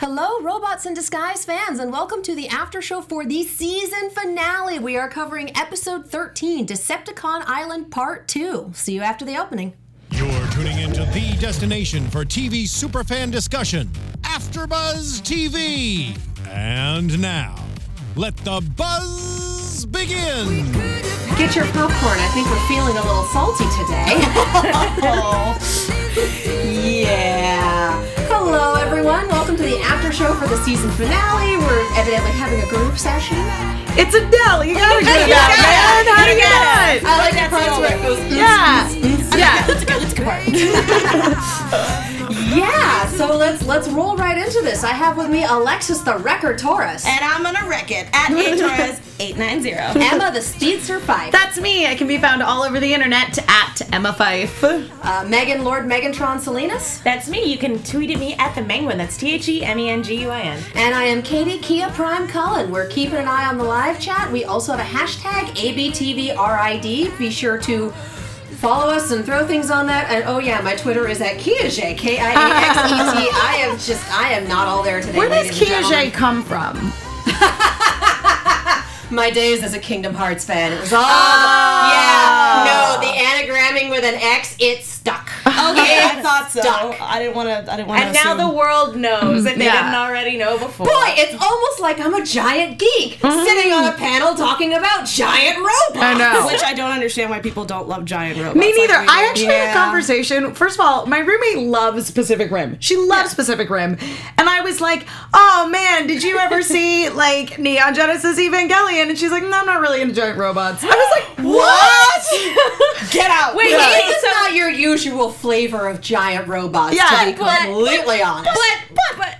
Hello, Robots in Disguise fans, and welcome to the after show for the season finale. We are covering episode 13, Decepticon Island Part 2. See you after the opening. You're tuning into the destination for TV superfan discussion, AfterBuzz TV. And now, let the buzz begin. Get your popcorn. I think we're feeling a little salty today. Yeah. Hello, everyone. Welcome to the after show for the season finale. We're evidently having a group session. It's a deli. You gotta do that, man. How do you get it? I like that part where it goes. Yeah. Let's go. Yeah. So let's roll right into this. I have with me Alexis the Wrecker Taurus, and I'm gonna wreck it at @ATaurus890. Emma the Speedster Fyffe. That's me. I can be found all over the internet at Emma Fyffe. Megan Lord Megantron Salinas. That's me. You can tweet at me at the Menguin. That's TheMenguin. And I am Katie Kia Prime Cullen. We're keeping an eye on the live chat. We also have a hashtag ABTVRID. Be sure to follow us and throw things on that. And oh yeah, my Twitter is at Kiaxet, Kiaxet. I am not all there today. Where does Kiaxet come from? My days as a Kingdom Hearts fan, it was all the anagramming with an X, it stuck. Okay, I thought so. I didn't want to. And assume. Now the world knows if they didn't already know before. Boy, it's almost like I'm a giant geek sitting on a panel talking about giant robots. I know, which I don't understand why people don't love giant robots. Me neither. Like I actually had a conversation. First of all, my roommate loves Pacific Rim. She loves Pacific Rim, and I was like, "Oh man, did you ever see like Neon Genesis Evangelion?" And she's like, no, I'm not really into giant robots. I was like, what? Get out. Wait, this is not your usual flavor of giant robots, to be completely honest.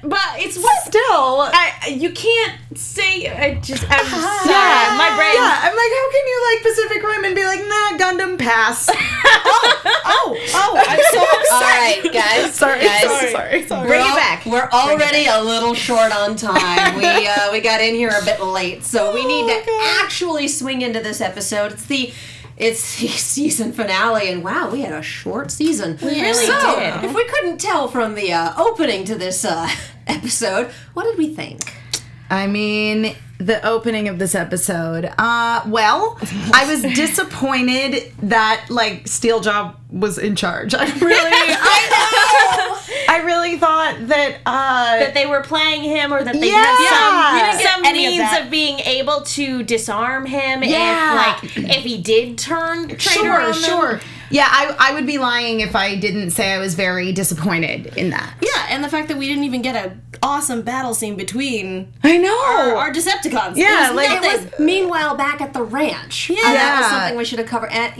But it's what still. You can't say, I'm sorry. My brain. Yeah, I'm like, how can you like Pacific Rim and be like, nah, Gundam, pass. I'm so upset. All right, guys. Sorry. Bring it back. We're already a little short on time. We got in here a bit late, so we need to actually swing into this episode. It's the season finale, and wow, we had a short season. We really did. If we couldn't tell from the opening to this episode, what did we think? I mean, the opening of this episode. I was disappointed that like Steeljaw was in charge. I really thought that that they were playing him, or that they had some means of being able to disarm him if he did turn traitor on them. Sure. Yeah, I would be lying if I didn't say I was very disappointed in that. Yeah, and the fact that we didn't even get an awesome battle scene between our Decepticons. Yeah, meanwhile, back at the ranch. Yeah. That was something we should have covered. And,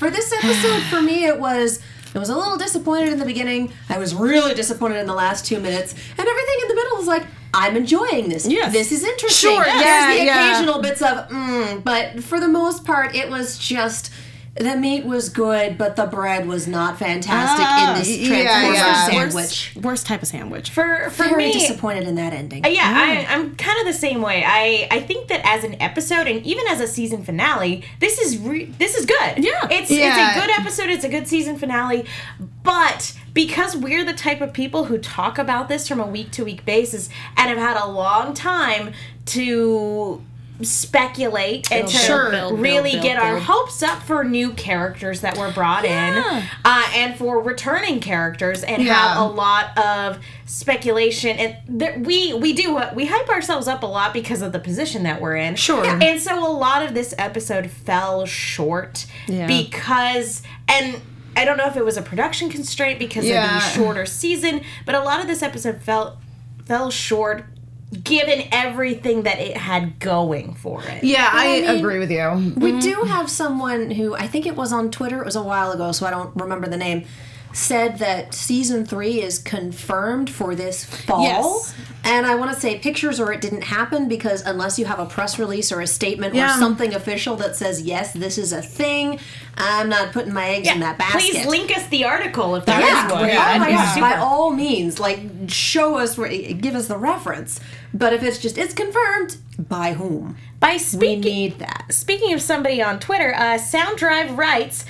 for this episode, for me, I was a little disappointed in the beginning. I was really disappointed in the last 2 minutes. And everything in the middle was like, I'm enjoying this. Yes. This is interesting. Sure, there's the occasional bits of, but for the most part, it was just... The meat was good, but the bread was not fantastic in this Transformers sandwich. Worst type of sandwich. For me... Very disappointed in that ending. I'm kind of the same way. I think that as an episode, and even as a season finale, this is good. Yeah. It's a good episode, it's a good season finale, but... Because we're the type of people who talk about this from a week-to-week basis and have had a long time to... speculate and build our hopes up for new characters that were brought in and for returning characters and have a lot of speculation and we hype ourselves up a lot because of the position that we're in. Sure. And so a lot of this episode fell short because I don't know if it was a production constraint because of the shorter season, but a lot of this episode fell short given everything that it had going for it. Yeah, I agree with you. We do have someone who, I think it was on Twitter, it was a while ago, so I don't remember the name, said that season 3 is confirmed for this fall. Yes. And I want to say pictures or it didn't happen, because unless you have a press release or a statement or something official that says, yes, this is a thing, I'm not putting my eggs in that basket. Please link us the article if there is one. By all means, like, show us, give us the reference. But if it's just, it's confirmed, by whom? We need that. Speaking of somebody on Twitter, Soundwave writes,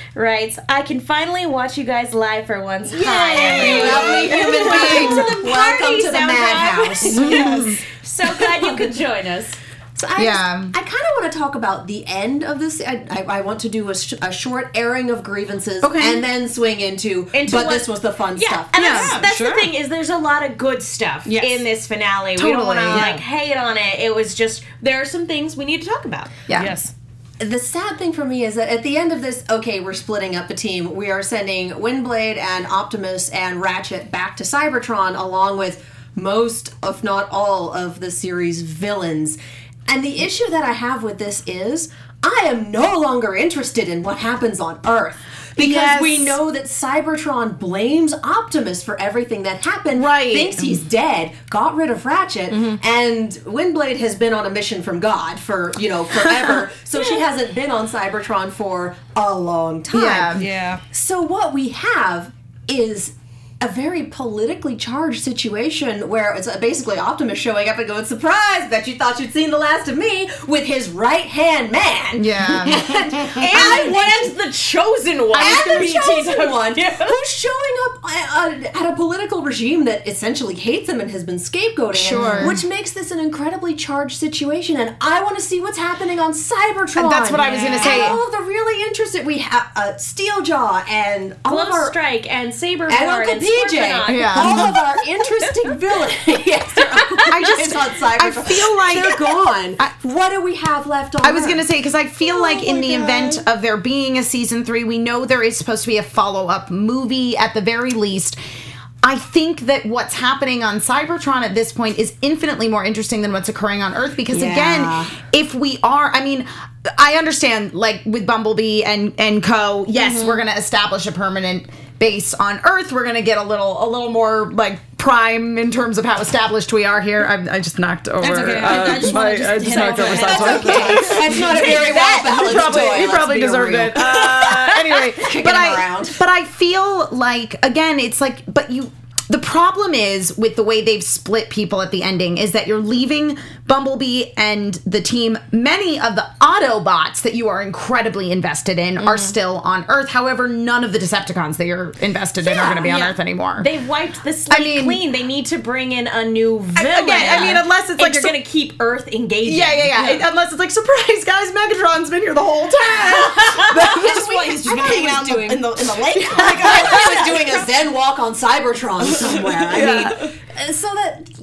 I can finally watch you guys live for once. Yay! Hi, everyone. Lovely human beings. Welcome to the madhouse. Yes. So glad you could join us. So I kind of want to talk about the end of this. I want to do a short airing of grievances and then swing into but this was the fun stuff. And that's the thing is there's a lot of good stuff in this finale. Totally. We don't want to hate on it. It was just, there are some things we need to talk about. Yeah. Yes. The sad thing for me is that at the end of this, okay, we're splitting up the team. We are sending Windblade and Optimus and Ratchet back to Cybertron along with most, if not all, of the series' villains. And the issue that I have with this is I am no longer interested in what happens on Earth. Because we know that Cybertron blames Optimus for everything that happened, thinks he's dead, got rid of Ratchet, and Windblade has been on a mission from God for, forever. So she hasn't been on Cybertron for a long time. Yeah. So what we have is a very politically charged situation where it's basically Optimus showing up and going, surprise, bet you thought you'd seen the last of me, with his right-hand man. Yeah. and the chosen one. And the chosen one. Who's showing up at a political regime that essentially hates him and has been scapegoating him. Which makes this an incredibly charged situation, and I want to see what's happening on Cybertron. And that's what I was going to say. And all of the really interesting, we have Steeljaw and Glowstrike and Saberhorn and PJ, all of our interesting villains. I feel like they're gone. What do we have left on? I was going to say, because I feel like in the event of there being a season 3, we know there is supposed to be a follow-up movie at the very least. I think that what's happening on Cybertron at this point is infinitely more interesting than what's occurring on Earth, because again, if we are, I understand, like with Bumblebee and co, we're going to establish a permanent base on Earth. We're going to get a little more like Prime in terms of how established we are here. I just knocked over. That's okay. I just knocked over Sideswipe. That's not a very well balanced toy. He probably deserved it. Anyway, but I feel like again, it's like, but you. The problem is with the way they've split people at the ending is that you're leaving Bumblebee and the team. Many of the Autobots that you are incredibly invested in are still on Earth. However, none of the Decepticons that you're invested in are going to be on Earth anymore. They've wiped the slate clean. They need to bring in a new villain. Again, unless it's like you're going to keep Earth engaging. Yeah. Unless it's like, surprise, guys, Megatron's been here the whole time. That's what he's doing in the lake. He was doing a Zen walk on Cybertron. Somewhere. How do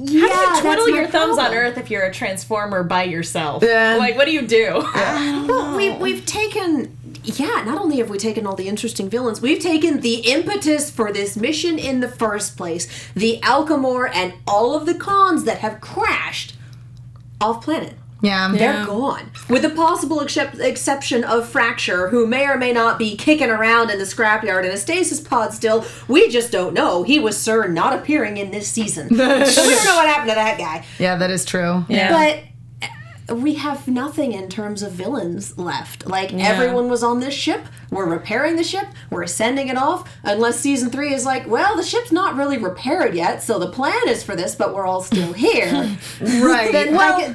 you twiddle your thumbs on Earth if you're a Transformer by yourself? Yeah. Like, what do you do? Well, we've taken. Yeah, not only have we taken all the interesting villains, we've taken the impetus for this mission in the first place, the Alchemor, and all of the cons that have crashed off planet. Yeah. They're gone. With the possible exception of Fracture, who may or may not be kicking around in the scrapyard in a stasis pod still, we just don't know. He was not appearing in this season. So we don't know what happened to that guy. Yeah, that is true. Yeah. But we have nothing in terms of villains left. Like, everyone was on this ship. We're repairing the ship. We're sending it off. Unless season 3 is like, well, the ship's not really repaired yet, so the plan is for this, but we're all still here. Right.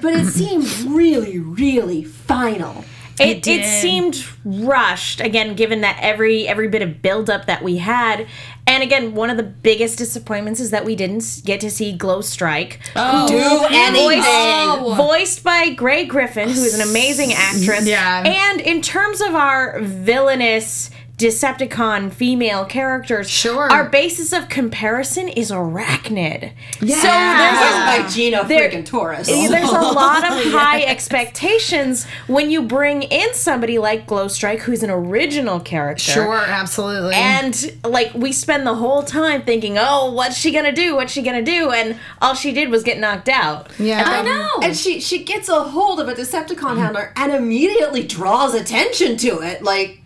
But it seemed really, really final. It seemed rushed, again, given that every bit of buildup that we had. And again, one of the biggest disappointments is that we didn't get to see Glowstrike. Oh, do anything. Voiced by Gray Griffin, who is an amazing actress. Yeah. And in terms of our villainous Decepticon female characters, our basis of comparison is Arachnid. Yeah. So there's by Gina freaking Torres. There's a lot of high expectations when you bring in somebody like Glowstrike, who's an original character. Sure, absolutely. And like, we spend the whole time thinking, oh, what's she gonna do? And all she did was get knocked out. Yeah. I know. And she gets a hold of a Decepticon handler and immediately draws attention to it. Like,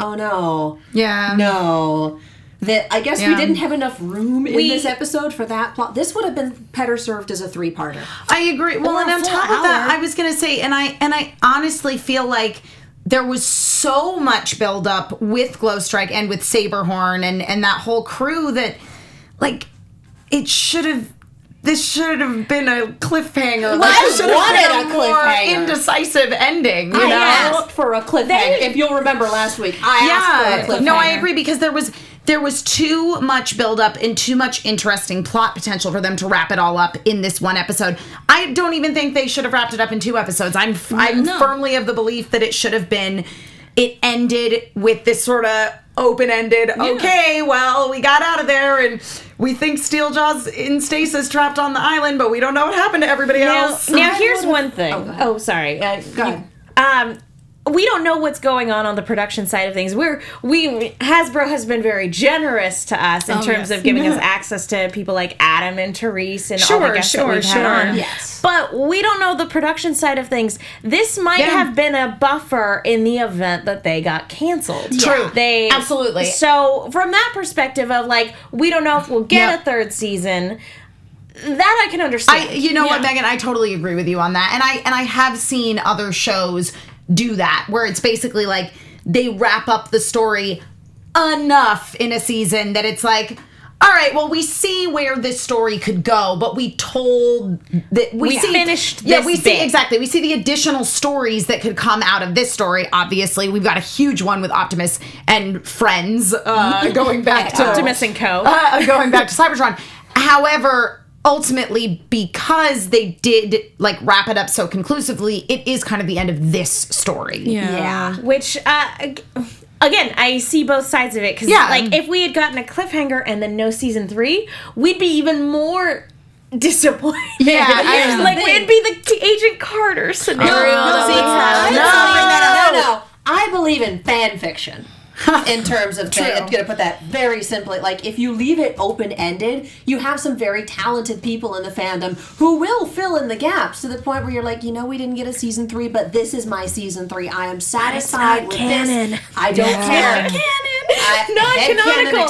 oh no. Yeah. No. I guess we didn't have enough room in this episode for that plot. This would have been better served as a 3-parter. I agree. Well, and on top of that, I was going to say, and I honestly feel like there was so much buildup with Glowstrike and with Saberhorn and that whole crew that, like, this should have been a cliffhanger. I wanted a more indecisive ending. You know? I asked for a cliffhanger. If you'll remember last week, I asked for a cliffhanger. No, I agree, because there was there was too much buildup and too much interesting plot potential for them to wrap it all up in this one episode. I don't even think they should have wrapped it up in two episodes. I'm firmly of the belief that it should have been, it ended with this sort of open-ended, okay, well, we got out of there, and we think Steeljaw's in stasis trapped on the island, but we don't know what happened to everybody else. Now, here's one thing. Oh, sorry. We don't know what's going on the production side of things. Hasbro has been very generous to us in terms of giving us access to people like Adam and Therese and all the guests that we've had on. Yes. But we don't know the production side of things. This might have been a buffer in the event that they got canceled. True. Absolutely. So from that perspective of like, we don't know if we'll get a third season, that I can understand. You know what, Megan, I totally agree with you on that. And I have seen other shows do that, where it's basically like they wrap up the story enough in a season that it's like, all right, well, we see where this story could go, but we see the additional stories that could come out of this story. Obviously, we've got a huge one with Optimus and friends going back to Optimus and Co. Going back to Cybertron. However, ultimately, because they did like wrap it up so conclusively, it is kind of the end of this story. Yeah. Which, again, I see both sides of it. Because like, if we had gotten a cliffhanger and then no season 3, we'd be even more disappointed. Yeah. Like, it'd be the Agent Carter scenario. No. I believe in fan fiction. In terms of, I'm going to put that very simply, like, if you leave it open-ended, you have some very talented people in the fandom who will fill in the gaps to the point where you're like, you know, we didn't get a season 3, but this is my season 3. I am satisfied with canon. This. I don't care. Non-canonical.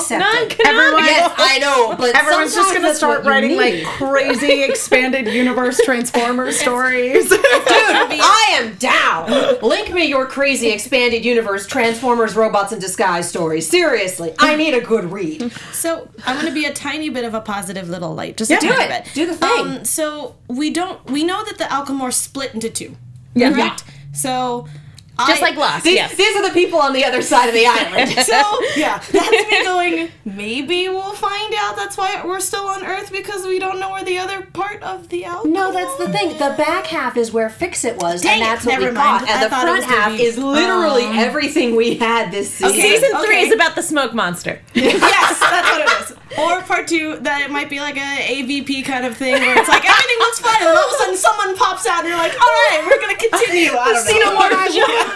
Everyone, yes, I know, but everyone's just going to start writing, like, crazy expanded universe Transformers stories. Dude, I am down. Link me your crazy expanded universe Transformers Robots in Disguise stories. Seriously, I need a good read. So, I'm going to be a tiny bit of a positive little light. Just do it. Do the thing. So, we know that the Alchemor split into two. Yeah. Correct? Yeah. So, like Lost, these are the people on the other side of the island. So, that's me going, maybe we'll find out that's why we're still on Earth, because we don't know where the other part of the Alchemor. No, that's the thing. The back half is where Fix-It was, and that's what we thought. And the front half is literally everything we had this season. Okay. Season 3 is about the smoke monster. Yes, that's what it is. Or part 2, that it might be like a AVP kind of thing, where it's like, everything looks fine, and all of a sudden someone pops out, and you're like, all right, we're going to continue. What I would have loved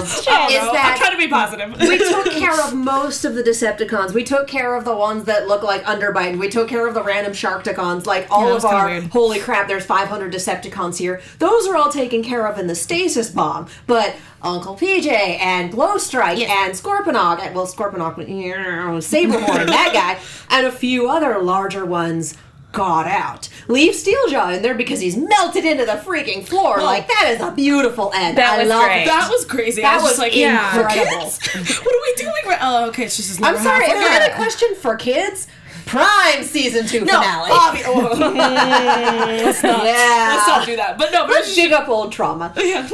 is that... I'm trying to be positive. We took care of most of the Decepticons. We took care of the ones that look like Underbite. We took care of the random Sharkticons. Like, all of our, holy crap, there's 500 Decepticons here. Those are all taken care of in the stasis bomb. But... Uncle PJ and Glowstrike and Scorponok, Scorponok, Saberhorn, that guy, and a few other larger ones got out. Leave Steeljaw in there because he's melted into the freaking floor. Like, that is a beautiful end. I love it. That was crazy. That was just like, incredible. What are we doing? Oh, okay. She's just. I'm sorry. If you had a question for kids, Prime season 2 finale. Let's not do that. But no, let's dig up old trauma. Yeah.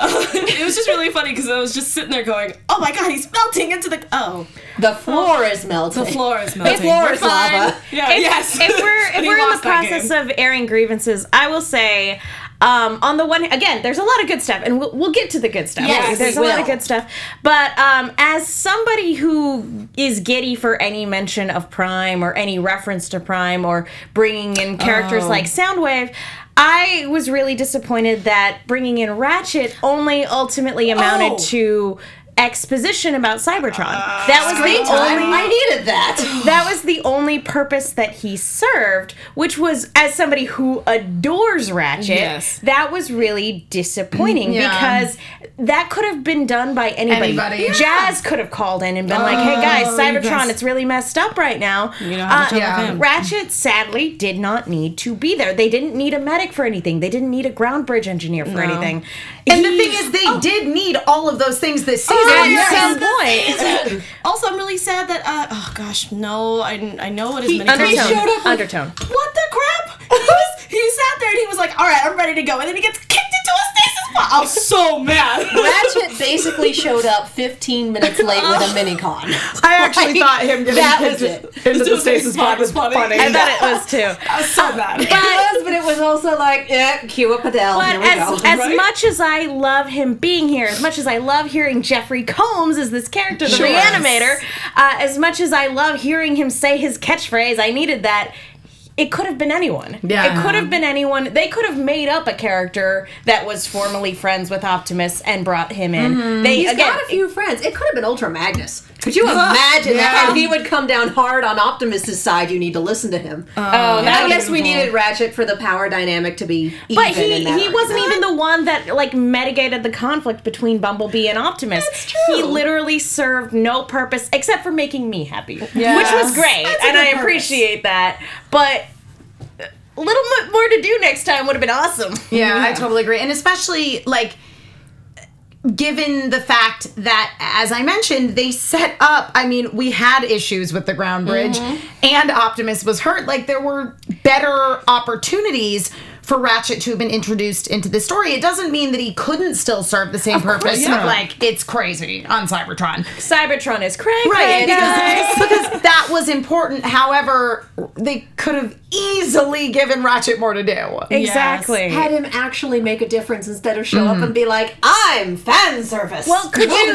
It was just really funny because I was just sitting there going, "Oh my god, he's melting into the the floor is melting. The floor is lava." Yeah. If we're in the process of airing grievances, I will say. On the one, again, there's a lot of good stuff, and we'll get to the good stuff. Yes, there's a lot of good stuff. But as somebody who is giddy for any mention of Prime or any reference to Prime or bringing in characters like Soundwave, I was really disappointed that bringing in Ratchet only ultimately amounted to exposition about Cybertron. I needed that. That was the only purpose that he served, which was, as somebody who adores Ratchet, that was really disappointing because that could have been done by anybody. Jazz could have called in and been like, hey guys, Cybertron, it's really messed up right now. Ratchet sadly did not need to be there. They didn't need a medic for anything. They didn't need a ground bridge engineer for anything. And the thing is, they did need all of those things this season. Point. Also, I'm really sad that, I know what his mini showed up. Undertone. What the crap? He sat there and he was like, all right, I'm ready to go. And then he gets kicked into a stasis pod. I'm so mad. Ratchet basically showed up 15 minutes late with a mini-con. I actually thought him getting into the stasis pod was funny. I thought it was too. I was so mad. But it was also like, cue a Padel. But as much as I love him being here, as much as I love hearing Jeffrey Combs as this character, the reanimator, as much as I love hearing him say his catchphrase, I needed that. It could have been anyone. Yeah. It could have been anyone. They could have made up a character that was formerly friends with Optimus and brought him in. Mm-hmm. He's got a few friends. It could have been Ultra Magnus. Could you imagine that? If he would come down hard on Optimus' side, you need to listen to him. I guess we needed Ratchet for the power dynamic to be even. But he wasn't even the one that mitigated the conflict between Bumblebee and Optimus. That's true. He literally served no purpose except for making me happy, which was great, and I appreciate that. But a little bit more to do next time would have been awesome. Yeah, I totally agree, and especially given the fact that, as I mentioned, they set up, we had issues with the ground bridge, and Optimus was hurt. There were better opportunities for Ratchet to have been introduced into the story. It doesn't mean that he couldn't still serve the same purpose, but, it's crazy on Cybertron. Cybertron is crazy, right? Because that was important. However, they could have easily given Ratchet more to do. Exactly. Yes. Had him actually make a difference instead of show up and be like, I'm fan service. Well, could you imagine,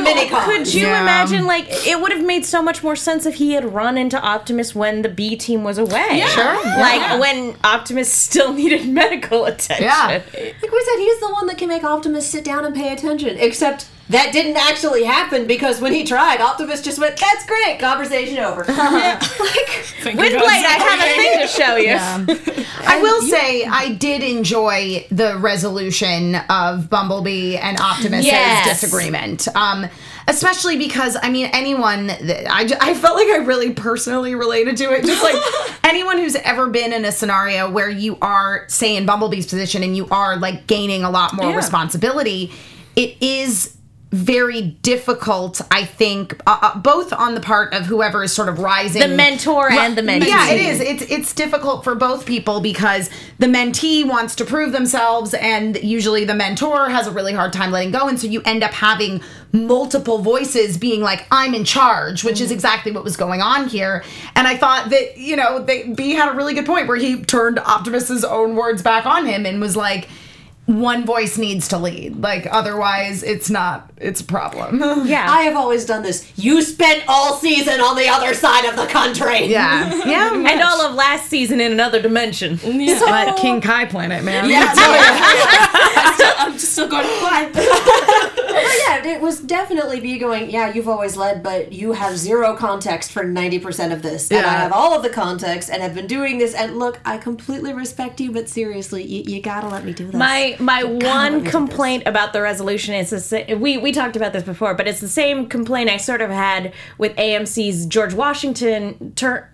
it would have made so much more sense if he had run into Optimus when the B team was away. Yeah. Sure. When Optimus still needed medical attention. Yeah. Like we said, he's the one that can make Optimus sit down and pay attention, except that didn't actually happen, because when he tried, Optimus just went, that's great, conversation over. Windblade, I have a thing to show you. Yeah. I will say, I did enjoy the resolution of Bumblebee and Optimus' disagreement. Especially because, anyone... I felt like I really personally related to it. Just anyone who's ever been in a scenario where you are, say, in Bumblebee's position and you are, gaining a lot more responsibility, it is very difficult, I think, both on the part of whoever is sort of rising... The mentor and the mentee. Yeah, it is. It's difficult for both people because the mentee wants to prove themselves, and usually the mentor has a really hard time letting go, and so you end up having... multiple voices being I'm in charge, which is exactly what was going on here. And I thought that, B had a really good point where he turned Optimus's own words back on him and was like, one voice needs to lead. Otherwise, it's a problem. Yeah. I have always done this. You spent all season on the other side of the country. Yeah. And all of last season in another dimension. Yeah. So, King Kai planet, man. Yeah. I'm just still going, why? But it was definitely B going, you've always led, but you have zero context for 90% of this. Yeah. And I have all of the context and have been doing this. And look, I completely respect you, but seriously, you gotta let me do this. My one complaint about the resolution is, we talked about this before, but it's the same complaint I sort of had with AMC's George Washington Turn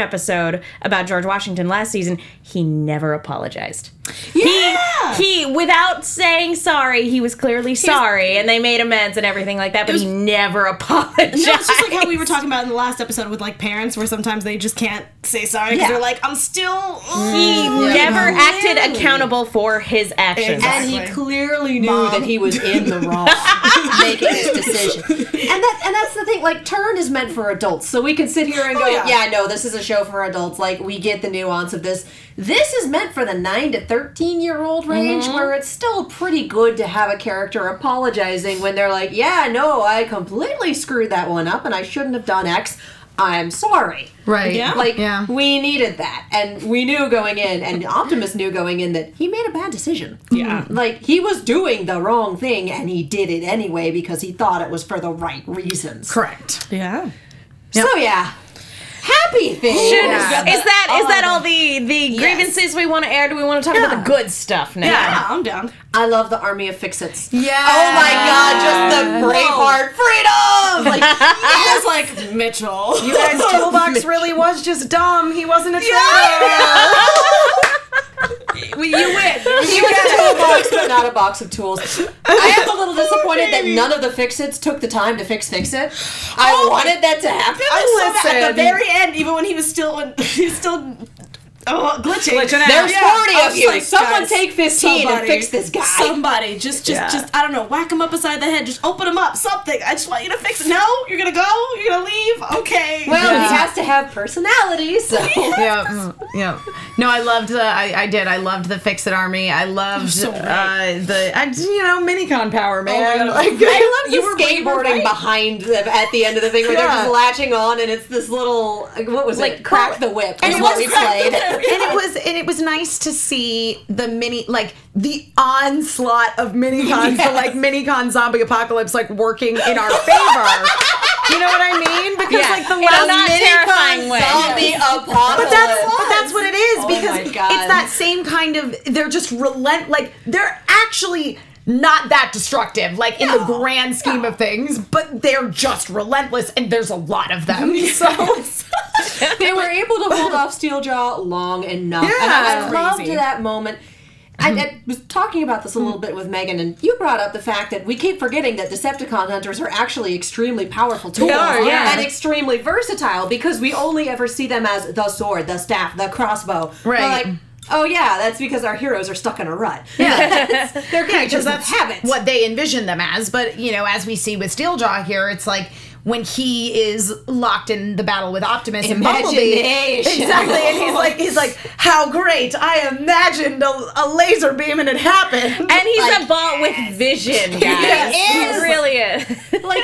episode about George Washington last season. He never apologized. Yeah. He without saying sorry, he was clearly sorry, and they made amends and everything like that, but he never apologized. No, it's just how we were talking about in the last episode with parents, where sometimes they just can't say sorry because they're like, I'm still... He never acted accountable for his actions. Exactly. And he clearly knew that he was in the wrong making his decision. And that's the thing, Turn is meant for adults, so we can sit here and go, this is a show for adults, we get the nuance of this. This is meant for the 9 to 13-year-old range, where it's still pretty good to have a character apologizing when they're like, I completely screwed that one up and I shouldn't have done X. I'm sorry. Right. Yeah. We needed that. And we knew going in, and Optimus knew going in, that he made a bad decision. Yeah. He was doing the wrong thing, and he did it anyway because he thought it was for the right reasons. Correct. Yeah. Yep. So, happy things. Is that all the grievances we want to air? Do we want to talk about the good stuff now? Yeah, I'm down. I love the army of fix-its. Yeah. Oh my God, just the Braveheart freedom. Just like Mitchell. You guys, Toolbox really was just dumb. He wasn't a traitor. You win. He was Toolbox, but not a box of tools. I am a little disappointed that none of the fix-its took the time to fix-it. I wanted that to happen. I saw that at the very end, even when he was still Oh, glitching out. There's 40 of you. Like, someone guys, take 15 somebody, and fix this guy. Somebody, just, I don't know, whack him up beside the head. Just open him up. Something. I just want you to fix it. No, you're gonna go. You're gonna leave. Okay. Well, he has to have personality. So yeah. No, I loved the. I loved the Fix It Army. I loved Minicon power, man. Oh my God. Like, I loved you skateboarding behind them at the end of the thing where they're just latching on, and it's this little what was like it? Crack the Whip. And what we played. And it was nice to see the onslaught of minicons, the minicon zombie apocalypse working in our favor. You know what I mean? Because the last terrifying zombie apocalypse. But that's what it is, because it's that same kind of they're just relentless. They're actually not that destructive, in the grand scheme of things, but they're just relentless, and there's a lot of them. So they were able to hold off Steeljaw long enough, and I loved that moment. I was talking about this a little bit with Megan, and you brought up the fact that we keep forgetting that Decepticon hunters are actually extremely powerful tools and extremely versatile, because we only ever see them as the sword, the staff, the crossbow. Right. But oh yeah, that's because our heroes are stuck in a rut. Yeah, they're creatures of habit. What they envision them as, but as we see with Steeljaw here, it's when he is locked in the battle with Optimus and Bumblebee, exactly, and he's like, "How great! I imagined a laser beam and it happened." And he's a bot with vision, guys. He really is.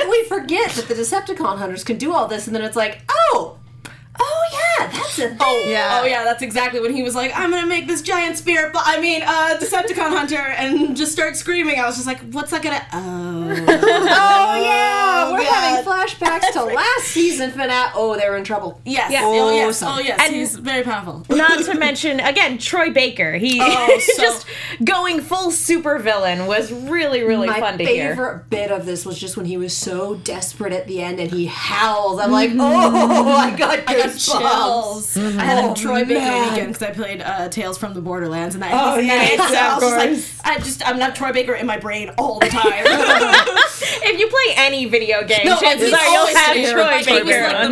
We forget that the Decepticon hunters can do all this, and then it's oh yeah, that's a thing. Oh yeah, that's exactly when he was like, I'm gonna make this giant spear, Decepticon hunter, and just start screaming. I was just like, what's that gonna? Oh yeah, we're having flashbacks to last season finale. Oh, they were in trouble. Yes. Oh yes, and he's very powerful. Not to mention again, Troy Baker. He just going full supervillain was really, really fun to hear. My favorite bit of this was just when he was so desperate at the end and he howls. I'm like, oh my God. Chills. Mm-hmm. I had a Troy Baker weekend because I played Tales from the Borderlands, and that I'm not Troy Baker in my brain all the time. If you play any video game, chances are you'll have Troy Baker. He was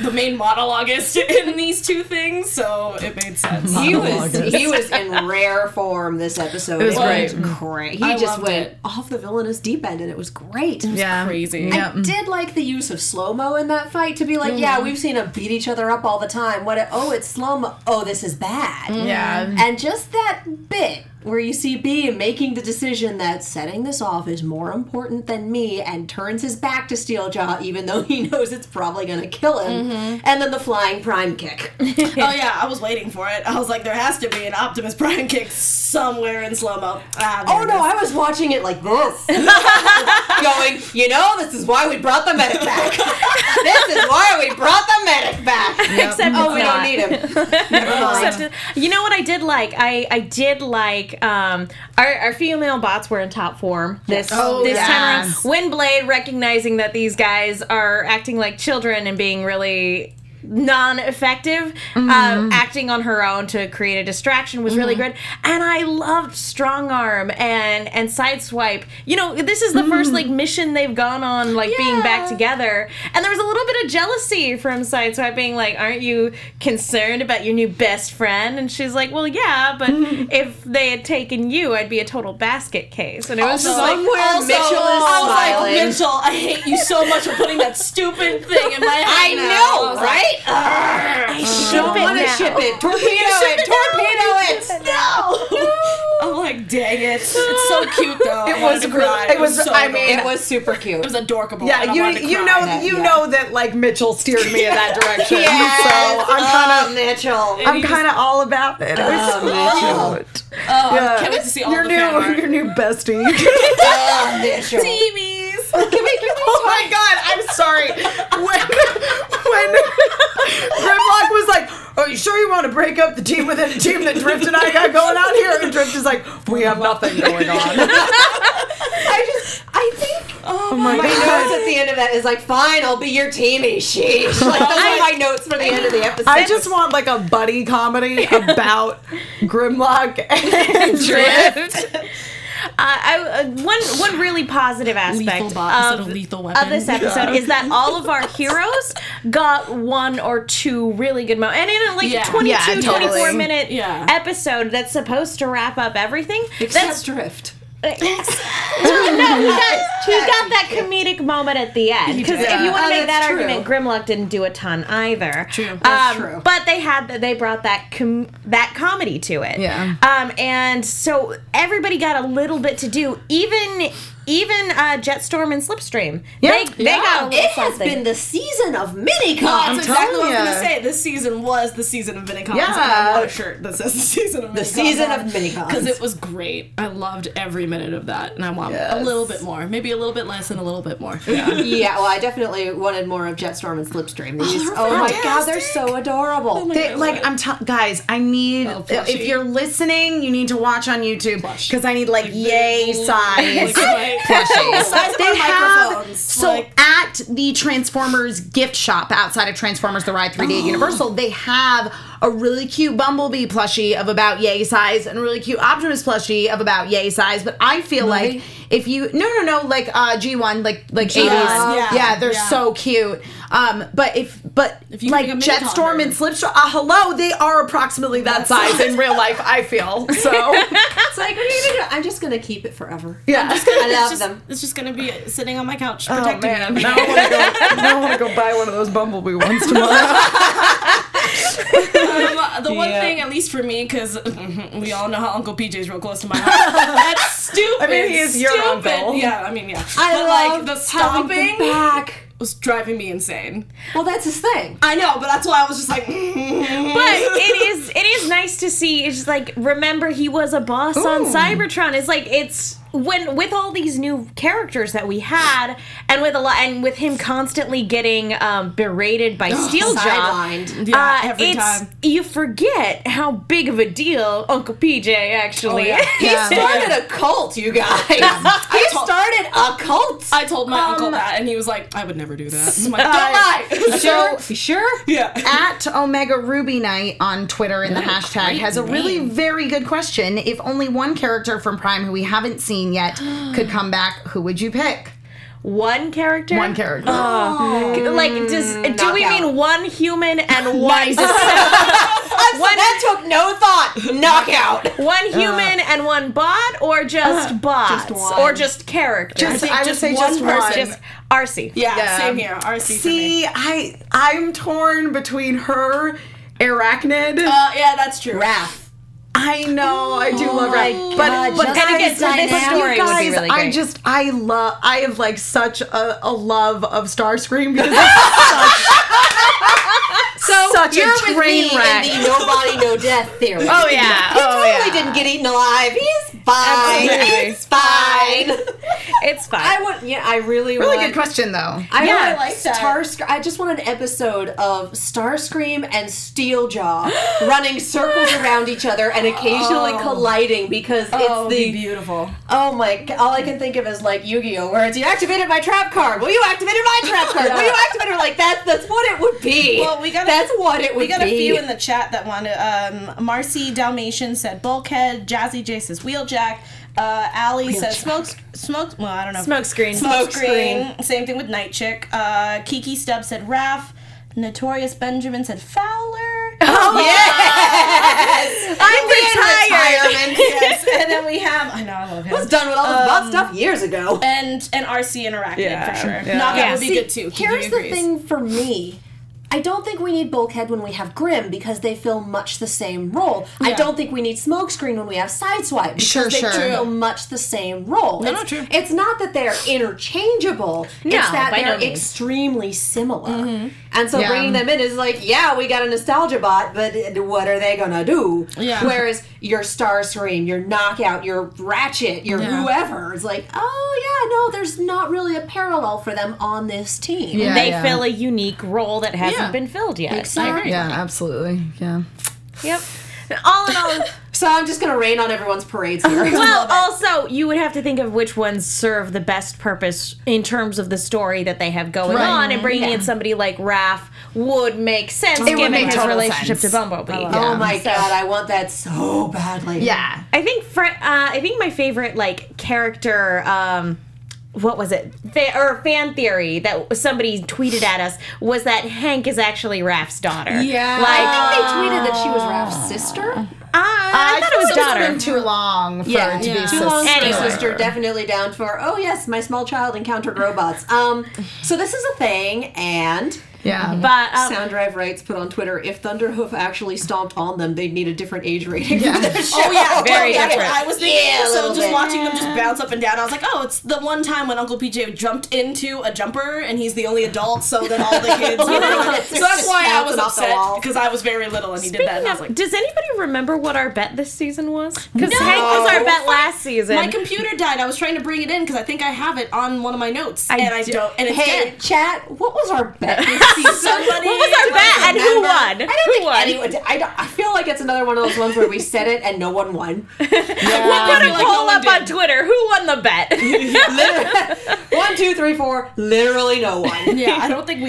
the main monologuist in these two things, so it made sense. He was in rare form this episode. It was great. He just went off the villainous deep end, and it was great. It was crazy. I did like the use of slow mo in that fight to be like, yeah, we've seen him beat each other up all the time. It's slow-mo. Oh, this is bad. Yeah. And just that bit where you see B making the decision that setting this off is more important than me, and turns his back to Steeljaw even though he knows it's probably going to kill him. Mm-hmm. And then the flying Prime kick. Oh yeah, I was waiting for it. I was like, there has to be an Optimus Prime kick somewhere in slow-mo. I was watching it like this. Going, this is why we brought the medic back. Yep. Except we don't need him. Never mind. Except, what I did like? I did like our female bots were in top form this time around. Windblade recognizing that these guys are acting like children and being really non-effective, acting on her own to create a distraction was really good. And I loved Strong Arm and Sideswipe. This is the first mission they've gone on being back together. And there was a little bit of jealousy from Sideswipe being like, aren't you concerned about your new best friend? And she's like, well, yeah, but if they had taken you, I'd be a total basket case. And it was Mitchell is smiling. Mitchell, I hate you so much for putting that stupid thing in my head. I know, right? I don't want to ship it. Torpedo it! No! I'm like, dang it. It's so cute, though. It was super cute. It was adorable. Yeah, you know that Mitchell steered me in that direction. I'm kind of all about it. Mitchell. Can't wait to see all the family. Your new bestie. Mitchell. Teamies. Oh my God, I'm sorry. When Grimlock was like, are you sure you want to break up the team within the team that Drift and I got going on here? And Drift is like, we have nothing going on. I think my notes at the end of that is like, fine, I'll be your teamie, sheesh. Those are my notes for the end of the episode. I just want a buddy comedy about Grimlock and Drift. One really positive aspect of this episode is that all of our heroes got one or two really good moments. And in a 24-minute episode that's supposed to wrap up everything. Except Drift. He got that comedic moment at the end. Because if you want to make that argument, Grimlock didn't do a ton either. True, that's true. But they had they brought that comedy to it. Yeah. And so everybody got a little bit to do. Even Jetstorm and Slipstream. Yep. They got a little something. Has been the season of Minicons. That's exactly what I was going to say. This season was the season of Minicons. Yeah. And I want a shirt that says the season of Minicons. The season of Minicons. Because it was great. I loved every minute of that. And I want a little bit more. Maybe a little bit less and a little bit more. Yeah, well, I definitely wanted more of Jetstorm and Slipstream. My God, they're so adorable. Guys, I need... if you're listening, you need to watch on YouTube. Because I need, yay size. The size of our microphones. At the Transformers gift shop outside of Transformers The Ride 3D at Universal, they have a really cute Bumblebee plushie of about yay size and a really cute Optimus plushie of about yay size. But I feel like if you... No. G1, like G1. 80s. Yeah, they're so cute. But if you Jetstorm and Slipstream... hello, they are approximately that size in real life, I feel. So... it's like, what are you going to do? I'm just going to keep it forever. Yeah. I love them. It's just going to be sitting on my couch protecting them. Now I want to go buy one of those Bumblebee ones tomorrow. The one thing, at least for me, because we all know how Uncle PJ's real close to my heart. That's stupid. I mean, he is your uncle. Yeah, I mean, yeah. The stomping back was driving me insane. Well, that's his thing. I know, but that's why I was just like... Mm-hmm. But it is nice to see. It's remember he was a boss on Cybertron. With all these new characters that we had, and with him constantly getting berated by Steeljaw, sidelined every time, you forget how big of a deal Uncle PJ actually is. Yeah. He started a cult, you guys. I told my uncle that, and he was like, "I would never do that." I'm like, don't lie. Sure. Yeah. At Omega Ruby Night on Twitter, and the hashtag has a really very good question. If only one character from Prime who we haven't seen yet could come back, who would you pick? One character. Do we mean one human and one? That took no thought. Knockout. One human and one bot, or just bots, just or just characters. I would say just one person. Arcee. Yeah, same here. Arcee. See, I'm torn between her, Arachnid. Yeah, that's true. Wrath. I know, I do love Rat. But then again, this story would be really great. I have such a love of Starscream because it's such a train wreck. You're with me in the no body, no death theory. Oh yeah, he didn't get eaten alive. He's fine. It's fine. It's fine. I really want good question though. I really like Starscream. I just want an episode of Starscream and Steeljaw running circles around each other. And occasionally colliding because it's the beautiful. Oh my! All I can think of is Yu-Gi-Oh, where it's you activated my trap card. Well, you activated my trap card. Well, you activated that's what it would be. Well, we got a few in the chat that wanted. Marcy Dalmatian said Bulkhead. Jazzy J says Wheeljack. Allie says smoke. Well, I don't know. Smokescreen. Same thing with Night Chick. Kiki Stubbs said Raph. Notorious Benjamin said Fowler. Oh yes! I'm retired. Yes. And then we have. I know I love him. I was done with all the bot stuff years ago. And Arcee and Arachnid for sure. Yeah. Knockout would be good too. Here's the thing for me. I don't think we need Bulkhead when we have Grim because they fill much the same role. Yeah. I don't think we need Smokescreen when we have Sideswipe because they fill much the same role. No, true. It's not that they're interchangeable. No, it's that they're extremely similar. Mm-hmm. And so bringing them in is we got a nostalgia bot, but what are they gonna do? Yeah. Whereas your Starscream, your Knockout, your Ratchet, your whoever is there's not really a parallel for them on this team. Yeah, they fill a unique role that hasn't been filled yet. Exactly. Yeah, absolutely. Yeah. Yep. All in all, So I'm just going to rain on everyone's parades here. Well, also, you would have to think of which ones serve the best purpose in terms of the story that they have going on, and bringing in somebody like Raph would make sense given his relationship to Bumblebee. Oh my God, I want that so badly. Yeah. I think my favorite, like, character... what was it? Fan theory that somebody tweeted at us was that Hank is actually Raph's daughter. Yeah. Like, I think they tweeted that she was Raph's sister. I thought it was daughter. It's been too long for her to be sister. Too long for anyway. Sister, definitely down for, oh yes, my small child encountered robots. So this is a thing, and... Yeah, but Soundwave writes, put on Twitter, if Thunderhoof actually stomped on them, they'd need a different age rating for their show. Oh yeah, very different. I was thinking, watching them just bounce up and down, I was like, oh, it's the one time when Uncle PJ jumped into a jumper, and he's the only adult, so then all the kids, you know, so that's why I was upset, because I was very little, and he did that. And I was like, does anybody remember what our bet this season was? Because Hank was our bet last season. My computer died. I was trying to bring it in because I think I have it on one of my notes, I don't. And hey, chat, what was our bet this season? What was our bet and who won? I feel like it's another one of those ones where we said it and no one won. Yeah. We'll put a poll up on Twitter. Who won the bet? 1, 2, 3, 4. Literally no one. Yeah, I don't think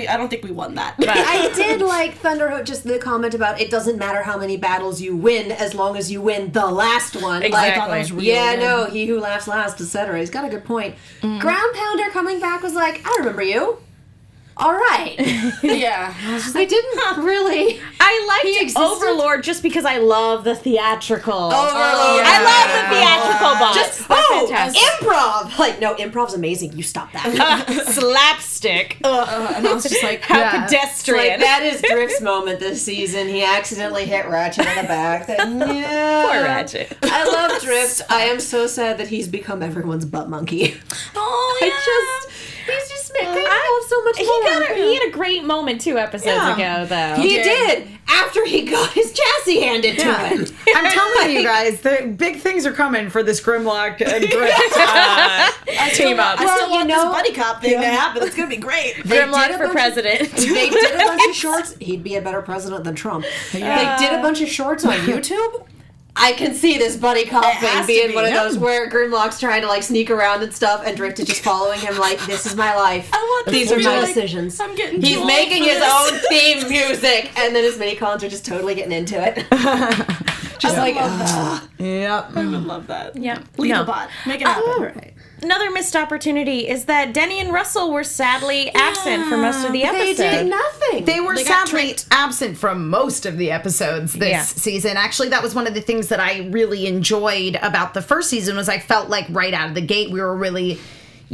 we won that. But. I did like Thunderhoof, just the comment about it doesn't matter how many battles you win as long as you win the last one. Exactly. Like, he who laughs last, etc. He's got a good point. Mm. Ground Pounder coming back was like, I remember you. All right. Yeah. I didn't really. I liked Overlord just because I love the theatrical. Overlord. I love the theatrical box. Improv. Like, no, improv's amazing. You stop that. Slapstick. And I was just like, how pedestrian. Like, that is Drift's moment this season. He accidentally hit Ratchet in the back. Poor Ratchet. I love Drift. I am so sad that he's become everyone's butt monkey. Oh, yeah. He's just making I love so much more. He had a great moment 2 episodes ago, though. He did. After he got his chassis handed to him. I'm telling you guys, the big things are coming for this Grimlock and Drift team up. I still want this buddy cop thing to happen. It's going to be great. Grimlock for president. They did a bunch of shorts. He'd be a better president than Trump. Yeah. They did a bunch of shorts on YouTube. I can see this buddy cop thing being one of those where Grimlock's trying to, like, sneak around and stuff, and Drift is just following him like, this is my life. These are my decisions. I'm getting He's making his own theme music, and then his mini-cons are just totally getting into it. Just I love that. Yep. I would love that. Yeah. Legal bot. Make it happen. Right. Another missed opportunity is that Denny and Russell were sadly absent for most of the episode. They did nothing. They were sadly absent from most of the episodes this season. Actually, that was one of the things that I really enjoyed about the first season was I felt like right out of the gate we were really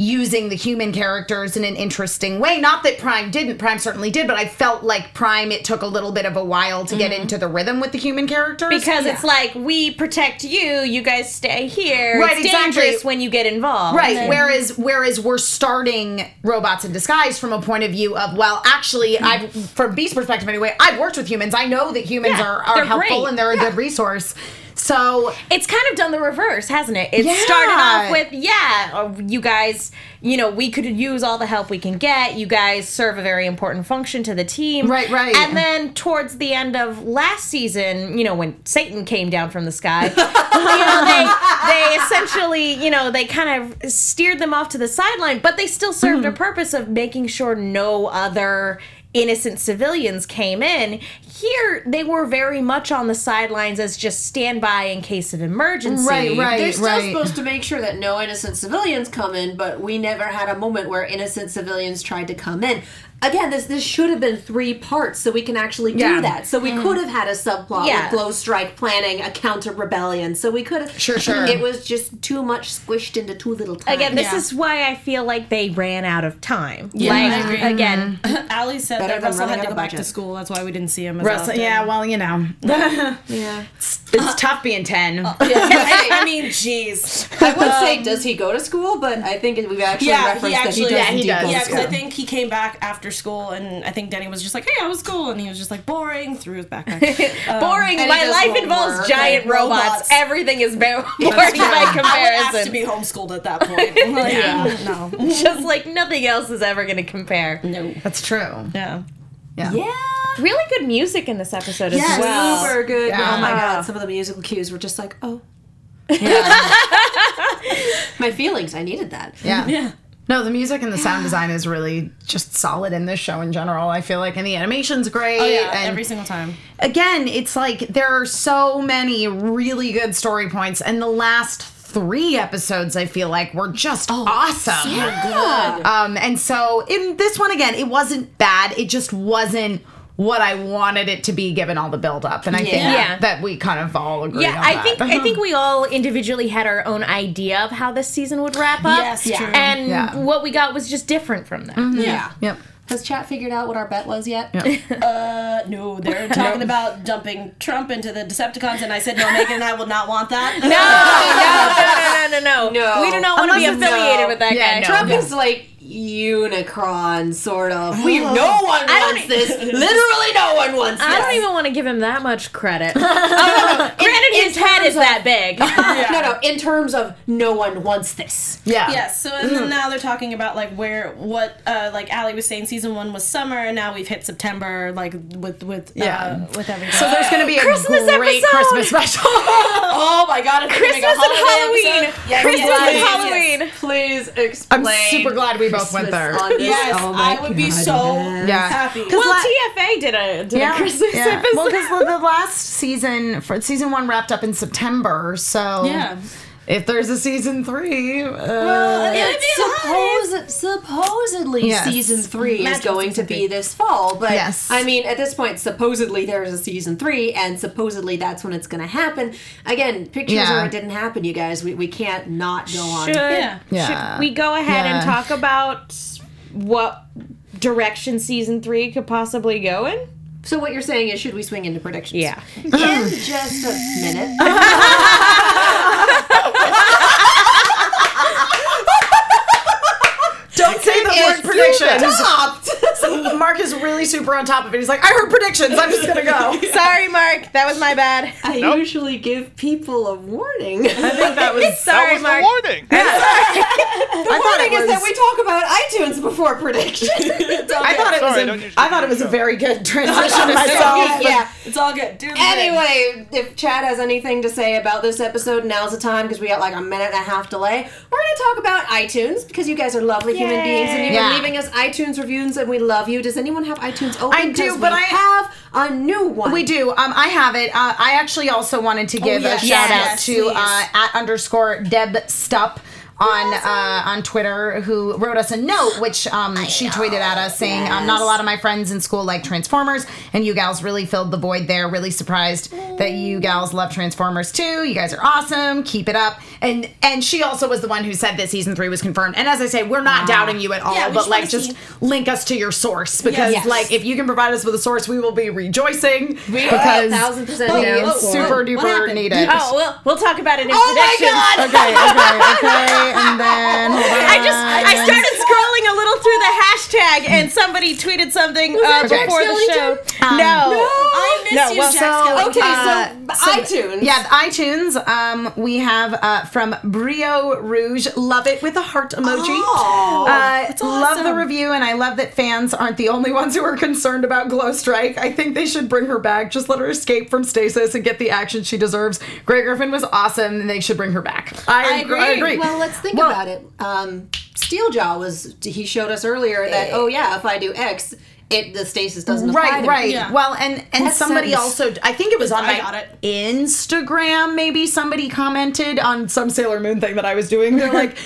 using the human characters in an interesting way. Not that Prime didn't. Prime certainly did, but I felt like Prime, it took a little bit of a while to get into the rhythm with the human characters. Because it's like, we protect you, you guys stay here. Right, it's dangerous when you get involved. Right, whereas we're starting Robots in Disguise from a point of view of, well, actually, from B's perspective anyway, I've worked with humans. I know that humans are helpful and they're a good resource. So it's kind of done the reverse, hasn't it? It started off with, you guys, you know, we could use all the help we can get. You guys serve a very important function to the team. Right, right. And then towards the end of last season, you know, when Satan came down from the sky, they essentially, you know, they kind of steered them off to the sideline, but they still served a purpose of making sure no other innocent civilians came in. Here, they were very much on the sidelines as just standby in case of emergency. Right. They're still supposed to make sure that no innocent civilians come in, but we never had a moment where innocent civilians tried to come in. Again, this should have been 3 parts, so we can actually do that. So we could have had a subplot with Glowstrike planning a counter-rebellion. So we could have... Sure. It was just too much squished into too little time. Again, this is why I feel like they ran out of time. Yeah, I agree. Again, Allie said that Russell had to go back to school. That's why we didn't see him as Russell, often. Yeah, well, you know. Yeah. It's tough being 10. I mean, jeez. I would say, does he go to school? But I think we've actually referenced that he does. Yeah, because I think he came back after school, and I think Denny was just like, hey, I was cool, and he was just like, boring, threw his backpack. Boring, my life involves giant robots. Everything is boring by comparison. I would have to be homeschooled at that point. Like, no. Just like nothing else is ever going to compare. No. That's true. Yeah. Really good music in this episode as well. Super good. Yeah. Oh my God, some of the musical cues were just like, oh. Yeah. My feelings, I needed that. Yeah. No, the music and the sound design is really just solid in this show in general, I feel like. And the animation's great. Oh, yeah, and every single time. Again, it's like there are so many really good story points. And the last 3 episodes, I feel like, were just awesome. Yeah. Good. And so in this one, again, it wasn't bad. It just wasn't what I wanted it to be given all the build-up. And I think that we kind of all agree on that. I think we all individually had our own idea of how this season would wrap up. Yes, true. And what we got was just different from that. Mm-hmm. Yeah. Has chat figured out what our bet was yet? Yep. No, they're talking about dumping Trump into the Decepticons, and I said, no, Megan and I will not want that. No. We do not want to be affiliated with that guy. No. Trump is like unicorn, sort of. No one wants this. Literally no one wants this. I don't even want to give him that much credit. Granted, his head is that big. No, in terms of no one wants this. Yeah. Yes, so and then now they're talking about, like, what Allie was saying, season 1 was summer, and now we've hit September, like, with everything. So there's going to be a great Christmas special. Oh, my God. If Christmas and Halloween. Yes, Christmas and Halloween. Yes. Please explain. I'm super glad we both went there. Yes, I would be so happy. Well, TFA did a Christmas episode. Well, because the last season, season 1 wrapped up in September, so if there's a season 3... supposedly season 3 is going to be this fall, but I mean, at this point, supposedly there's a season 3, and supposedly that's when it's going to happen. Again, pictures where it didn't happen, you guys. We can't not go on. Should we go ahead and talk about what direction season 3 could possibly go in? So what you're saying is, should we swing into predictions? Yeah. In just a minute. Don't say the word predictions. Stopped. So Mark is really super on top of it. He's like, I heard predictions. I'm just going to go. Sorry, Mark. That was my bad. I usually give people a warning. I think that was... Sorry, Mark. That was the warning. The warning is that we talk about iTunes before predictions. I thought it was a very good transition myself. Yeah. It's all good. Anyway, if Chad has anything to say about this episode, now's the time, because we got like a minute and a half delay. We're going to talk about iTunes, because you guys are lovely human beings, and you're leaving us iTunes reviews, and we love you. Does anyone have iTunes open? I do, but I have a new one. We do. I have it. I actually also wanted to give a shout out to @_DebStupp on Twitter, who wrote us a note, which she tweeted at us saying, not a lot of my friends in school like Transformers, and you gals really filled the void there. Really surprised that you gals love Transformers too. You guys are awesome. Keep it up. And she also was the one who said that season 3 was confirmed. And as I say, we're not doubting you at all, but like just link us to your source, because like if you can provide us with a source, we will be rejoicing. We because 1,000% super duper need it. Oh, well, we'll talk about it in predictions. Oh my God! Okay. And then I started scrolling a little through the hashtag, and somebody tweeted something before the show. iTunes. Yeah, iTunes. We have from Brio Rouge, love it with a heart emoji. Oh, that's awesome. Love the review, and I love that fans aren't the only ones who are concerned about Glowstrike. I think they should bring her back. Just let her escape from stasis and get the action she deserves. Grey Griffin was awesome, and they should bring her back. I agree. Well, let's think about it. Steeljaw he showed us earlier that, if I do X, the stasis doesn't apply to me. Right. Yeah. Well, and somebody also, I think it was on my Instagram, maybe somebody commented on some Sailor Moon thing that I was doing. They're like,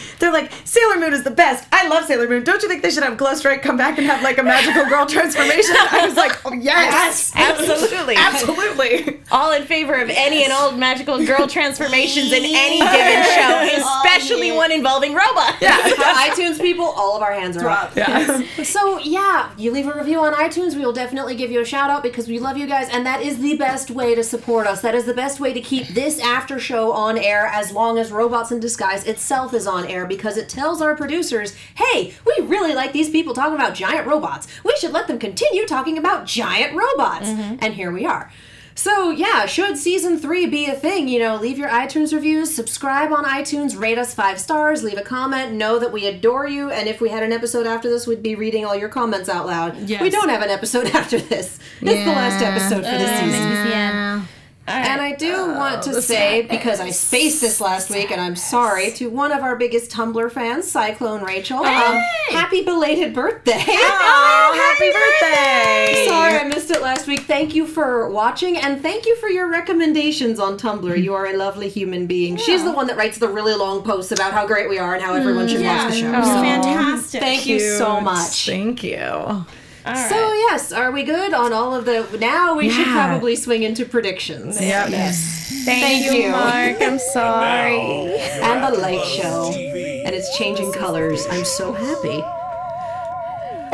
Sailor Moon is the best. I love Sailor Moon. Don't you think they should have Glowstrike come back and have like a magical girl transformation? I was like, oh, yes. Absolutely. All in favor of any and all magical girl transformations in any given show, especially one involving robots. Yeah. For iTunes people, all of our hands are up. Yeah. So, you leave a review on iTunes, we will definitely give you a shout out, because we love you guys, and that is the best way to support us. That is the best way to keep this after show on air as long as Robots in Disguise itself is on air, because it tells our producers, hey, we really like these people talking about giant robots. We should let them continue talking about giant robots. Mm-hmm. And here we are. So, yeah, should Season 3 be a thing? You know, leave your iTunes reviews, subscribe on iTunes, rate us 5 stars, leave a comment, know that we adore you, and if we had an episode after this, we'd be reading all your comments out loud. Yes. We don't have an episode after this. It's the last episode for this season. Yeah. Right. And I do want to say, because I spaced this last week, and I'm sorry, to one of our biggest Tumblr fans, Cyclone Rachel, hey! Happy belated birthday! Happy birthday! Sorry I missed it last week. Thank you for watching, and thank you for your recommendations on Tumblr. You are a lovely human being. Yeah. She's the one that writes the really long posts about how great we are and how everyone should watch the show. Oh, so fantastic. Thank you so much. Thank you. Right. So, yes, are we good on all of the... Now we should probably swing into predictions. Yep. Yes. Thank you, Mark. I'm sorry. And the light show. TV. And it's changing colors. I'm so happy.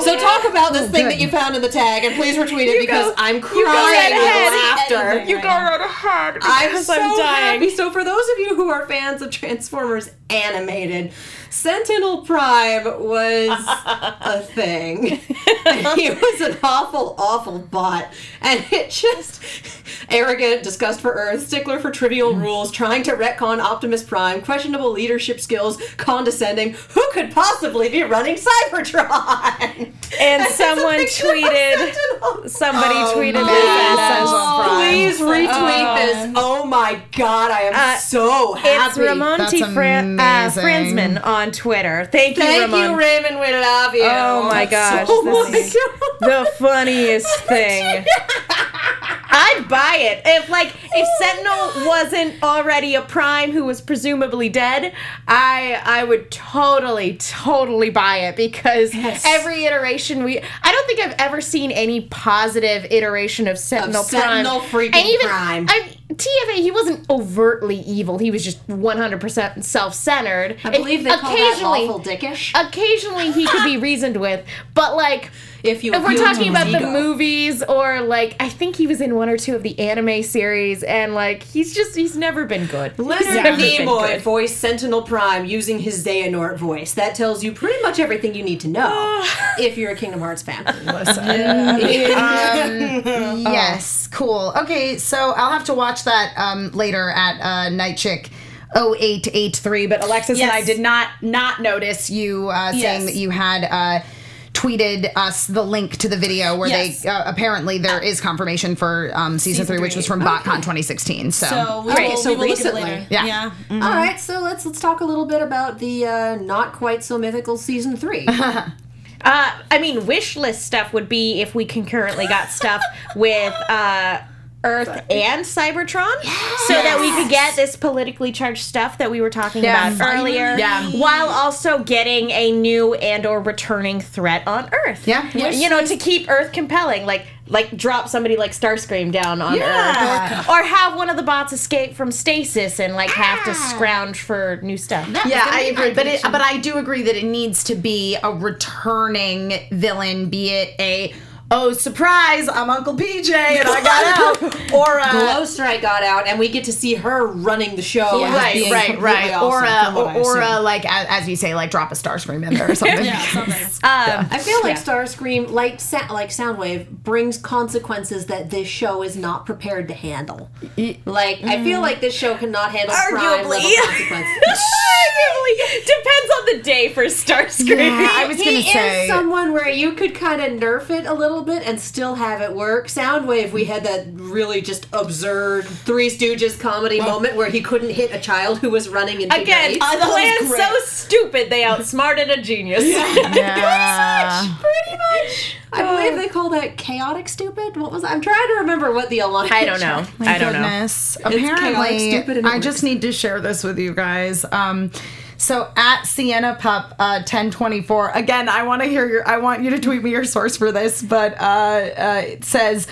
So talk about this thing that you found in the tag, and please retweet it because I'm crying with laughter. You go right ahead because I'm so happy. So for those of you who are fans of Transformers Animated, Sentinel Prime was a thing. He was an awful, awful bot. And it just... Arrogant, disgust for Earth, stickler for trivial rules, trying to retcon Optimus Prime, questionable leadership skills, condescending. Who could possibly be running Cybertron? And someone tweeted... Somebody tweeted this. Please retweet this. Oh my god, I am so happy. It's Ramonti Fransman on Twitter. Thank you, Raymond. We love you. Oh my gosh. This is the funniest thing. I'd buy it. If Sentinel wasn't already a Prime who was presumably dead, I would totally buy it because every iteration I don't think I've ever seen any positive iteration of Sentinel Prime. Sentinel freaking and even, Prime. TFA, he wasn't overtly evil. He was just 100% self-centered. I believe they call that awful dickish. Occasionally he could be reasoned with, but if we're talking about the movies or I think he was in one or two of the anime series and he's never been good. Leonard Nimoy voiced Sentinel Prime using his Xehanort voice. That tells you pretty much everything you need to know if you're a Kingdom Hearts fan. Listen. Yes, cool. Okay, so I'll have to watch that later at Night Chick 0883, but Alexis and I did not notice you saying that you had tweeted us the link to the video where they apparently there is confirmation for season 3, which was from BotCon 2016. So we will recently. Later. Yeah. Mm-hmm. All right, so let's talk a little bit about the not quite so mythical season 3. Wish list stuff would be if we concurrently got stuff with Earth and Cybertron, so that we could get this politically charged stuff that we were talking about earlier, while also getting a new and/or returning threat on Earth. Yeah, to keep Earth compelling, drop somebody like Starscream down on Earth, or have one of the bots escape from stasis and have to scrounge for new stuff. I agree, but I do agree that it needs to be a returning villain, be it a. Oh, surprise, I'm Uncle PJ and I got out. Or Glowstrike got out and we get to see her running the show. Yeah. Right. Awesome, as you say, drop a Starscream in there or something. I feel like Starscream, like Soundwave, brings consequences that this show is not prepared to handle. I feel like this show cannot handle Prime-level consequences. Depends on the day for Starscream. Yeah, I was going to say. He is someone where you could kind of nerf it a little bit and still have it work. Soundwave, we had that really just absurd Three Stooges comedy moment where he couldn't hit a child who was running into grades. Again, a plan so stupid they outsmarted a genius. Pretty much. I believe they call that chaotic stupid. What was that? I'm trying to remember what the alliance I don't know. I don't know. Apparently, stupid I just need to share this with you guys. So at Sienna Pup 1024 again, I want you to tweet me your source for this, but it says,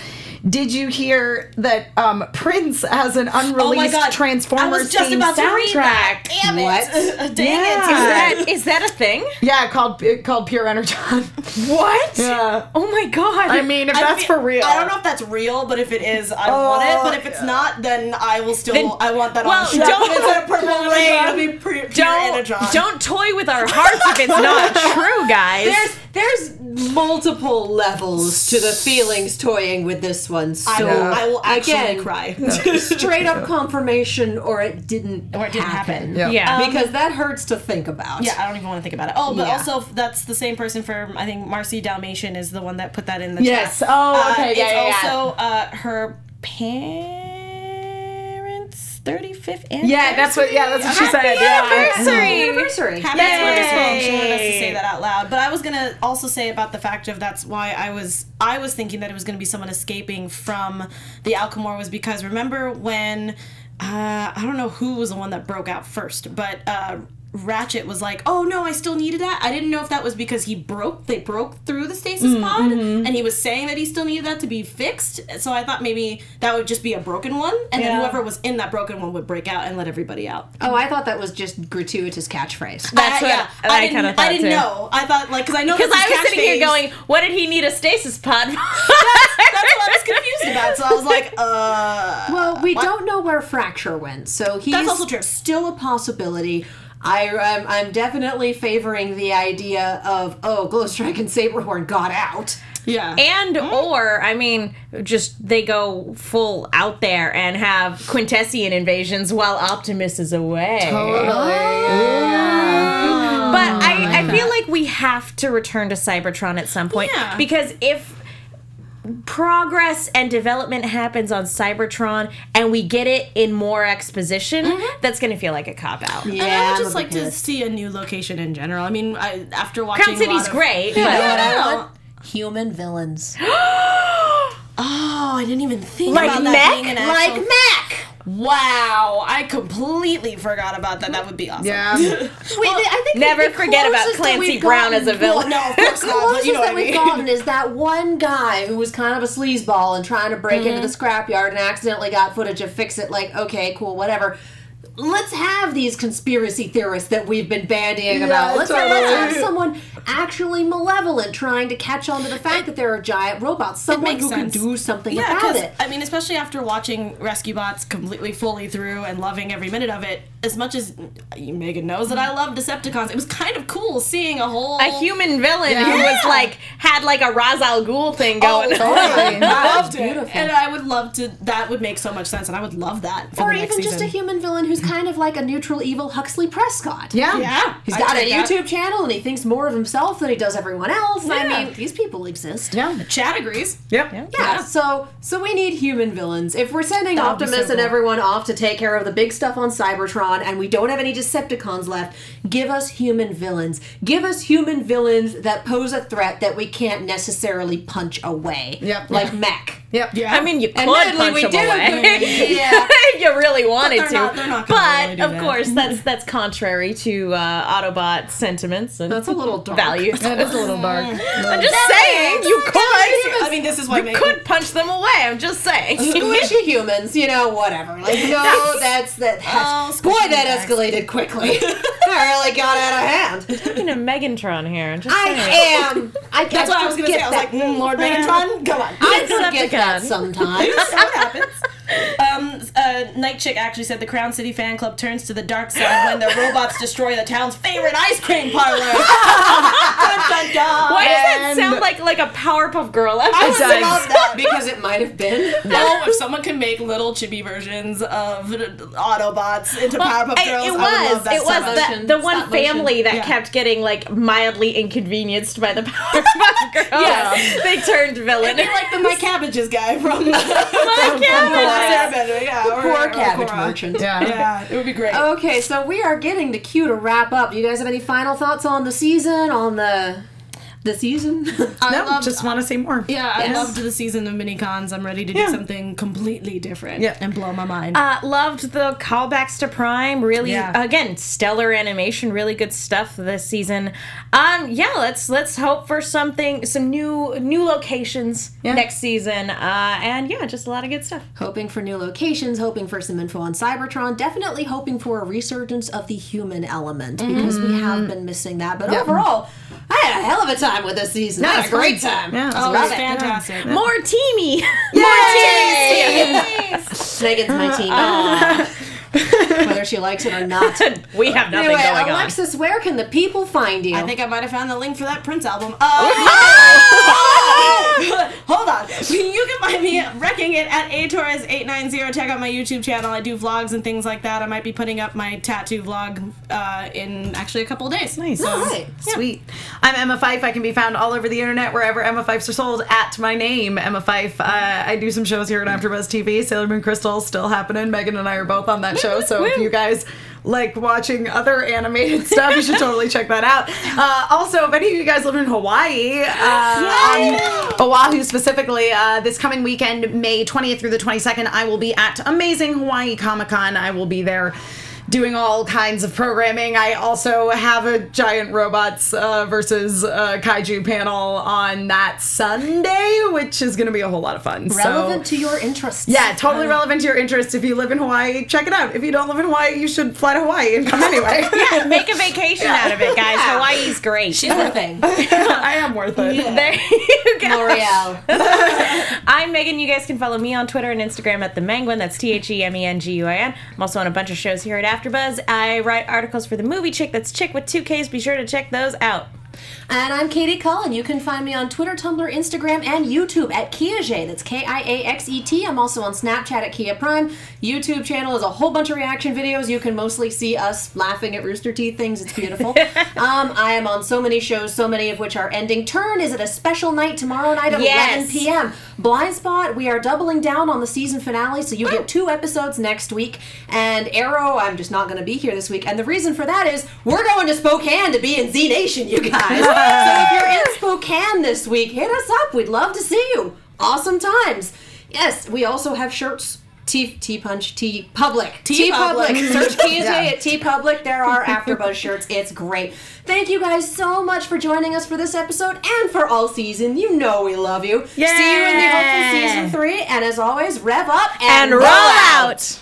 "Did you hear that Prince has an unreleased Transformers theme soundtrack?" Damn it! What? Dang it! Is that a thing? Yeah, called Pure Energon. What? Yeah. Oh my god! I mean, for real, I don't know if that's real, but if it is, I want it. But if it's not, then I will still. I want that. Well, on don't put a purple rain. It'll be pure Energon. Don't toy with our hearts if it's not true, guys. There's multiple levels to the feelings toying with this one. So I will actually cry. Straight up confirmation, or it didn't happen. Yeah. Because that hurts to think about. Yeah, I don't even want to think about it. Oh, but also that's the same person for, I think, Marcy Dalmatian is the one that put that in the chat. Yes. Oh, okay. It's also her parents' 35th anniversary. Yeah, that's what she said. Happy anniversary. That's wonderful. She wanted us to say that out loud. But I was going to also say about the fact of that's why I was thinking that it was going to be someone escaping from the Alchemor, was because remember when, I don't know who was the one that broke out first, but Ratchet was like, oh no, I still needed that. I didn't know if that was because they broke through the stasis pod, and he was saying that he still needed that to be fixed. So I thought maybe that would just be a broken one, and then whoever was in that broken one would break out and let everybody out. Oh, I thought that was just gratuitous catchphrase. That's what I kind of thought. I didn't know. I thought, like, because I know because I was sitting here going, what did he need a stasis pod for? That's what I was confused about. So I was like, well, we don't know where Fracture went, so he's that's also true. Still a possibility. I'm definitely favoring the idea of, Glowstrike and Saberhorn got out. Yeah. And, or, I mean, just they go full out there and have Quintessian invasions while Optimus is away. Totally. Yeah. But I feel like we have to return to Cybertron at some point. Yeah. Because if progress and development happens on Cybertron and we get it in more exposition, that's going to feel like a cop-out. Yeah, and I would just like to see a new location in general. I mean, after watching Crown City's great, but human villains. Oh, I didn't even think about that being an actual... Like Mac! Wow, I completely forgot about that. That would be awesome. Yeah. Never forget about Clancy Brown as a villain. No, of course not. The closest that we've gotten is that one guy who was kind of a sleazeball and trying to break into the scrapyard and accidentally got footage of Fix It, like, okay, cool, whatever. Let's have these conspiracy theorists that we've been bandying about. Let's have someone actually malevolent trying to catch on to the fact that there are giant robots. Someone who can do something about it. I mean, especially after watching Rescue Bots completely fully through and loving every minute of it, as much as Megan knows that I love Decepticons, it was kind of cool seeing a human villain who was had a Ra's al Ghul thing going. Oh, totally. I loved it. And I would love to, that would make so much sense, and I would love that for the next season. Or even just a human villain who's kind of like a neutral evil Huxley Prescott. Yeah. He's got a YouTube channel and he thinks more of himself than he does everyone else. Yeah. I mean, these people exist. Yeah. The chat agrees. Yep. Yeah. So we need human villains. If we're sending Optimus and everyone off to take care of the big stuff on Cybertron and we don't have any Decepticons left, give us human villains. Give us human villains that pose a threat that we can't necessarily punch away. Yep. Like Mech. Yep. Yeah. I mean, you could punch them away. Yeah. If you really wanted to. They're not But, of course, that's contrary to Autobot sentiments and that's a little dark. Values. That is a little dark. I'm just saying, you could. I mean, this is why you could punch them away. I'm just saying. Squishy humans, whatever. Like, no, that's boy, that escalated quickly. That really got out of hand. Talking to Megantron here. Just I am. That's what I was going to say. I was like, Lord Megantron, go on. I forget that sometimes. That happens. Night Chick actually said the Crown City fan club turns to the dark side when the robots destroy the town's favorite ice cream parlor. Why does that sound like a Powerpuff Girl episode? I love that because it might have been. No, if someone can make little chibi versions of Autobots into Powerpuff Girls, I would love that. It was the one family that kept getting mildly inconvenienced by the Powerpuff Girls. Yeah. They turned villain. They're like the My Cabbages guy from My Cabbages. Poor cabbage merchant. Yeah, it would be great. Okay, so we are getting to Q to wrap up. You guys have any final thoughts on the season? I just want to see more. Yeah, I loved the season of Minicons. I'm ready to do something completely different and blow my mind. Loved the callbacks to Prime. Really, again, stellar animation. Really good stuff this season. Let's hope for some new locations next season. Just a lot of good stuff. Hoping for new locations. Hoping for some info on Cybertron. Definitely hoping for a resurgence of the human element because we have been missing that. But overall, I had a hell of a time with this season. That's a great time. Yeah, it was fantastic. Yeah. More teamy. More teamy. Megan's my team. whether she likes it or not. We have nothing anyway, going Alexis, on. Where can the people find you? I think I might have found the link for that Prince album. Hold on. You can find me wrecking it at atorres890. Check out my YouTube channel. I do vlogs and things like that. I might be putting up my tattoo vlog in actually a couple of days. Nice. All right. Yeah. Sweet. I'm Emma Fyffe. I can be found all over the internet wherever Emma Fyffes are sold at my name, Emma Fyffe. I do some shows here at AfterBuzz TV. Sailor Moon Crystal still happening. Megan and I are both on that show, so if you guys like watching other animated stuff, you should totally check that out. Also, if any of you guys live in Hawaii, on Oahu specifically, this coming weekend, May 20th through the 22nd, I will be at Amazing Hawaii Comic-Con. I will be there doing all kinds of programming. I also have a giant robots versus kaiju panel on that Sunday, which is going to be a whole lot of fun. Relevant to your interests. Yeah, totally relevant to your interests. If you live in Hawaii, check it out. If you don't live in Hawaii, you should fly to Hawaii and come anyway. Yeah, make a vacation out of it, guys. Yeah. Hawaii's great. She's worth it. I am worth it. Yeah. There you go. L'Oreal. I'm Megan. You guys can follow me on Twitter and Instagram at TheMenguin. That's TheMenguin. I'm also on a bunch of shows here at AfterBuzz. I write articles for the movie Chick. That's Chick with two Ks. Be sure to check those out. And I'm Katie Cullen. You can find me on Twitter, Tumblr, Instagram, and YouTube at Kiaxet. That's Kiaxet. I'm also on Snapchat at Kia Prime. YouTube channel is a whole bunch of reaction videos. You can mostly see us laughing at Rooster Teeth things. It's beautiful. I am on so many shows, so many of which are ending. Turn is at a special night tomorrow night at 11 p.m. Blind Spot, we are doubling down on the season finale, so you get 2 episodes next week. And Arrow, I'm just not going to be here this week. And the reason for that is we're going to Spokane to be in Z Nation, you guys. So if you're in Spokane this week, hit us up. We'd love to see you. Awesome times. Yes, we also have shirts. T-Punch, T-Public. T-Public. Search Kiaxet at T-Public. There are AfterBuzz shirts. It's great. Thank you guys so much for joining us for this episode and for all season. You know we love you. Yay! See you in the open season 3. And as always, rev up and roll out.